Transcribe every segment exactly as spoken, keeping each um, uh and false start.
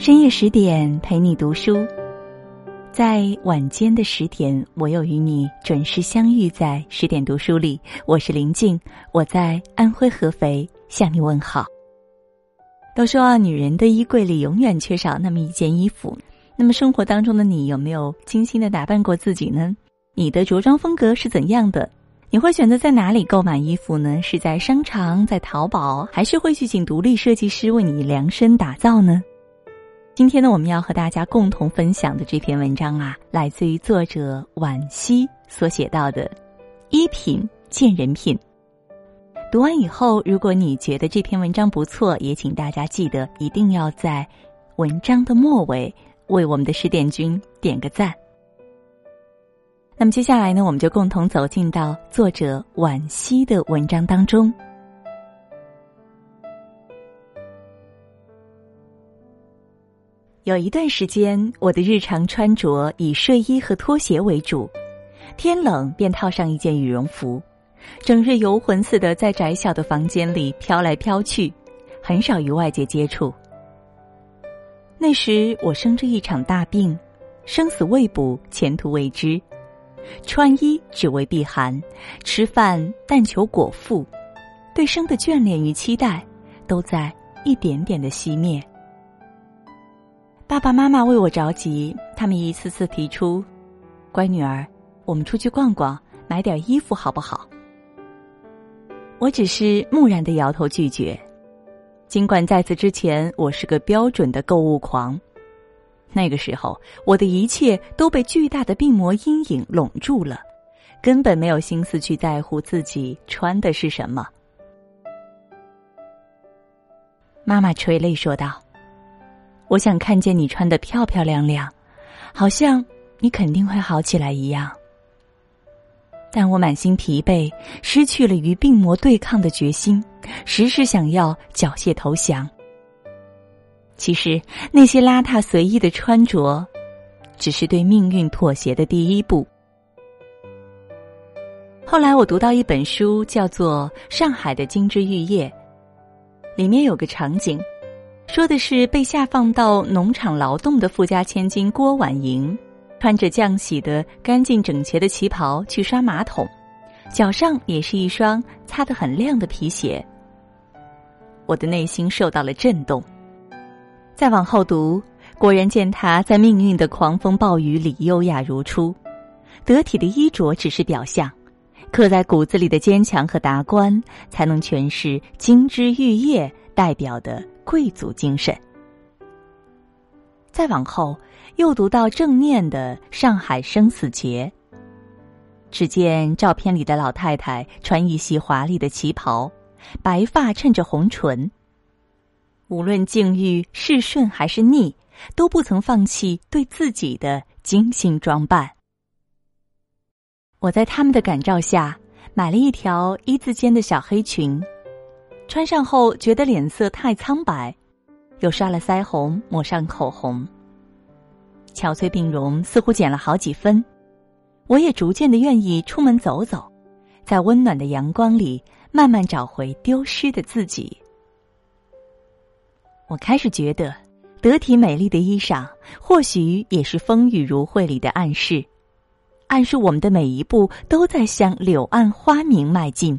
深夜十点陪你读书，在晚间的十点，我又与你准时相遇在十点读书里。我是林静，我在安徽合肥向你问好。都说啊，女人的衣柜里永远缺少那么一件衣服。那么生活当中的你，有没有精心的打扮过自己呢？你的着装风格是怎样的？你会选择在哪里购买衣服呢？是在商场，在淘宝，还是会去请独立设计师为你量身打造呢？今天呢，我们要和大家共同分享的这篇文章啊，来自于作者惋惜所写到的《衣品见人品》。读完以后，如果你觉得这篇文章不错，也请大家记得一定要在文章的末尾为我们的十点君点个赞。那么接下来呢，我们就共同走进到作者惋惜的文章当中。有一段时间，我的日常穿着以睡衣和拖鞋为主，天冷便套上一件羽绒服，整日游魂似的在窄小的房间里飘来飘去，很少与外界接触。那时我生着一场大病，生死未卜，前途未知，穿衣只为避寒，吃饭但求果腹，对生的眷恋与期待都在一点点的熄灭。爸爸妈妈为我着急，他们一次次提出，乖女儿，我们出去逛逛，买点衣服好不好？我只是木然地摇头拒绝，尽管在此之前我是个标准的购物狂。那个时候，我的一切都被巨大的病魔阴影笼住了，根本没有心思去在乎自己穿的是什么。妈妈垂泪说道，我想看见你穿得漂漂亮亮，好像你肯定会好起来一样。但我满心疲惫，失去了与病魔对抗的决心，时时想要缴械投降。其实那些邋遢随意的穿着，只是对命运妥协的第一步。后来我读到一本书，叫做《上海的金枝玉叶》，里面有个场景，说的是被下放到农场劳动的富家千金郭婉莹，穿着浆洗的干净整洁的旗袍去刷马桶，脚上也是一双擦得很亮的皮鞋。我的内心受到了震动。再往后读，果然见他在命运的狂风暴雨里优雅如初，得体的衣着只是表象，刻在骨子里的坚强和达观，才能诠释金枝玉叶代表的贵族精神。再往后又读到正念的《上海生死劫》，只见照片里的老太太穿一袭华丽的旗袍，白发衬着红唇，无论境遇是顺还是逆，都不曾放弃对自己的精心装扮。我在他们的感召下买了一条一字肩的小黑裙，穿上后觉得脸色太苍白，又刷了腮红，抹上口红，憔悴病容似乎减了好几分。我也逐渐的愿意出门走走，在温暖的阳光里慢慢找回丢失的自己。我开始觉得，得体美丽的衣裳或许也是风雨如晦里的暗示，暗示我们的每一步都在向柳暗花明迈进，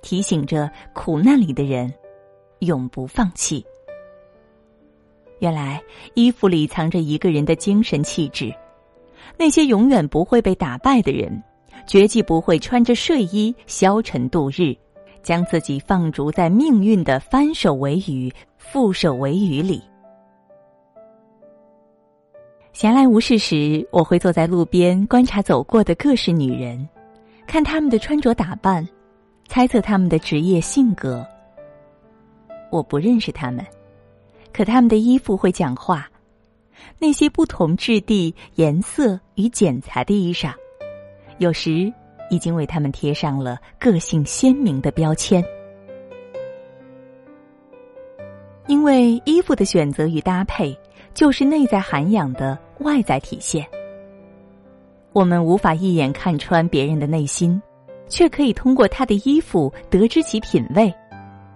提醒着苦难里的人永不放弃。原来衣服里藏着一个人的精神气质，那些永远不会被打败的人，绝技不会穿着睡衣消沉度日，将自己放逐在命运的翻手为雨、覆手为雨里。闲来无事时，我会坐在路边观察走过的各式女人，看她们的穿着打扮，猜测她们的职业性格。我不认识她们，可她们的衣服会讲话，那些不同质地、颜色与剪裁的衣裳，有时已经为他们贴上了个性鲜明的标签。因为衣服的选择与搭配，就是内在涵养的外在体现。我们无法一眼看穿别人的内心，却可以通过他的衣服得知其品味，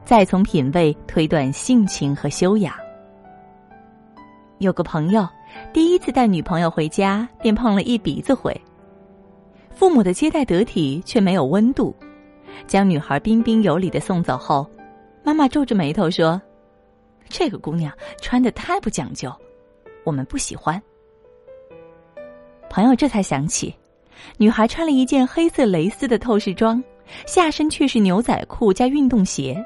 再从品味推断性情和修养。有个朋友第一次带女朋友回家便碰了一鼻子灰，父母的接待得体却没有温度，将女孩彬彬有礼的送走后，妈妈皱着眉头说：这个姑娘穿得太不讲究，我们不喜欢。朋友这才想起，女孩穿了一件黑色蕾丝的透视装，下身却是牛仔裤加运动鞋，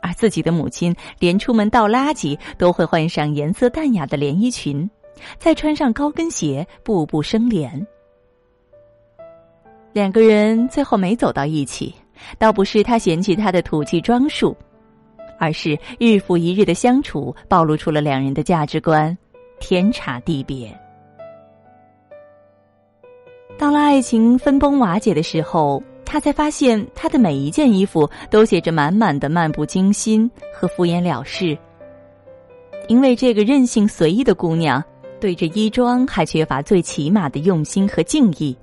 而自己的母亲连出门倒垃圾都会换上颜色淡雅的连衣裙，再穿上高跟鞋，步步生莲。两个人最后没走到一起，倒不是他嫌弃他的土气装束，而是日复一日的相处暴露出了两人的价值观天差地别。到了爱情分崩瓦解的时候，他才发现他的每一件衣服都写着满满的漫不经心和敷衍了事。因为这个任性随意的姑娘，对着衣装还缺乏最起码的用心和敬意，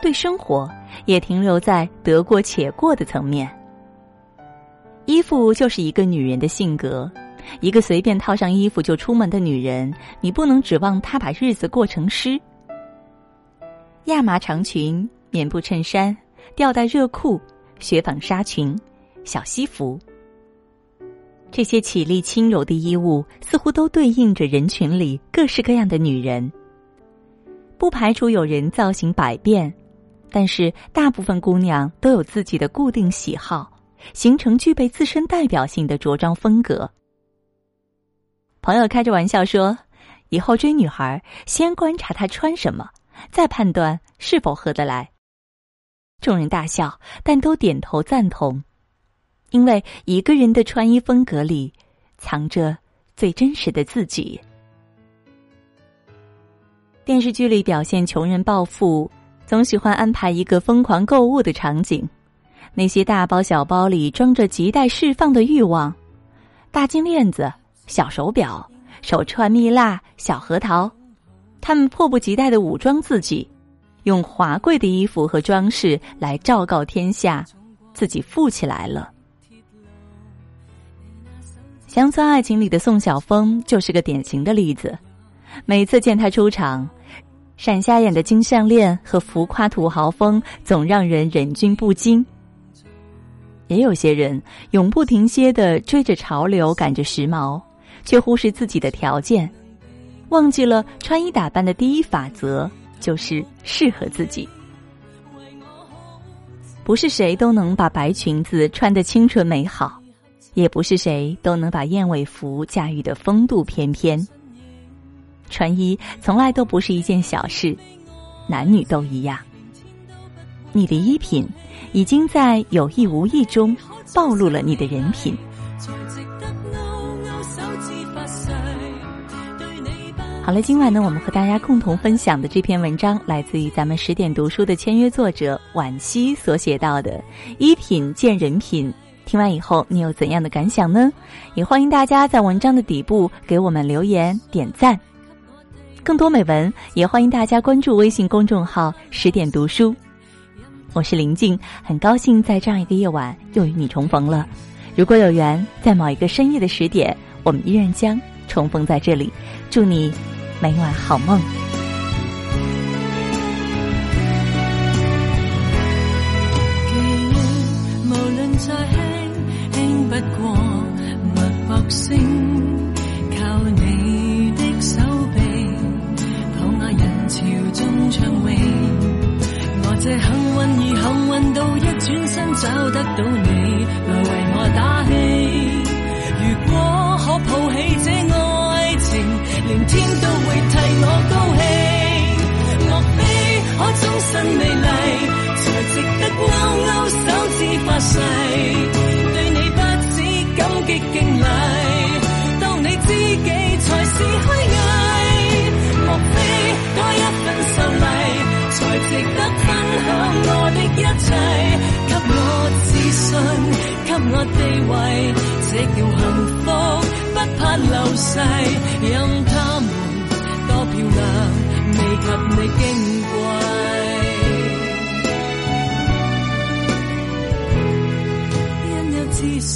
对生活也停留在得过且过的层面。衣服就是一个女人的性格，一个随便套上衣服就出门的女人，你不能指望她把日子过成诗。亚麻长裙、棉布衬衫、吊带热裤、雪纺纱裙、小西服，这些绮丽轻柔的衣物似乎都对应着人群里各式各样的女人。不排除有人造型百变，但是大部分姑娘都有自己的固定喜好，形成具备自身代表性的着装风格。朋友开着玩笑说，以后追女孩先观察她穿什么，再判断是否合得来。众人大笑，但都点头赞同，因为一个人的穿衣风格里藏着最真实的自己。电视剧里表现穷人暴富，总喜欢安排一个疯狂购物的场景，那些大包小包里装着亟待释放的欲望，大金链子、小手表、手串蜜蜡、小核桃，他们迫不及待地武装自己，用华贵的衣服和装饰来昭告天下，自己富起来了。乡村爱情里的宋晓峰就是个典型的例子，每次见他出场，闪瞎眼的金项链和浮夸土豪风总让人忍俊不禁。也有些人永不停歇地追着潮流，赶着时髦，却忽视自己的条件，忘记了穿衣打扮的第一法则就是适合自己。不是谁都能把白裙子穿得清纯美好，也不是谁都能把燕尾服驾驭得风度翩翩。穿衣从来都不是一件小事，男女都一样。你的衣品已经在有意无意中暴露了你的人品。好了，今晚呢，我们和大家共同分享的这篇文章来自于咱们十点读书的签约作者惋惜所写到的衣品见人品。听完以后你有怎样的感想呢？也欢迎大家在文章的底部给我们留言点赞。更多美文也欢迎大家关注微信公众号十点读书。我是林静，很高兴在这样一个夜晚又与你重逢了。如果有缘，在某一个深夜的十点，我们依然将重逢在这里。祝你每晚好梦。记忆无论再轻，轻不过脉搏声，靠你的手臂，抱下人潮中畅泳。这幸运而幸运到一转身找得到你来为我打气，如果可抱起这爱情，连天都会替我高兴。莫非可终身美丽才值得勾勾手指发誓，对你不止感激敬礼，当你知己才是虚伪。莫非多一份受礼才值得分享我的一切，给我自信，给我地位，这叫幸福，不怕流逝。任他们多漂亮，未及你矜贵。因有自信，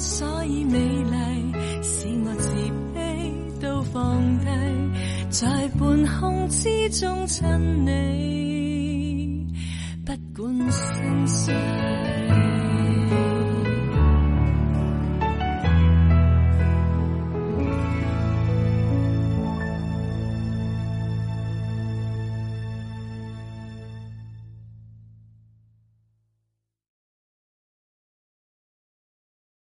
所以美丽，使我自卑。在半空之中親你，不管生死。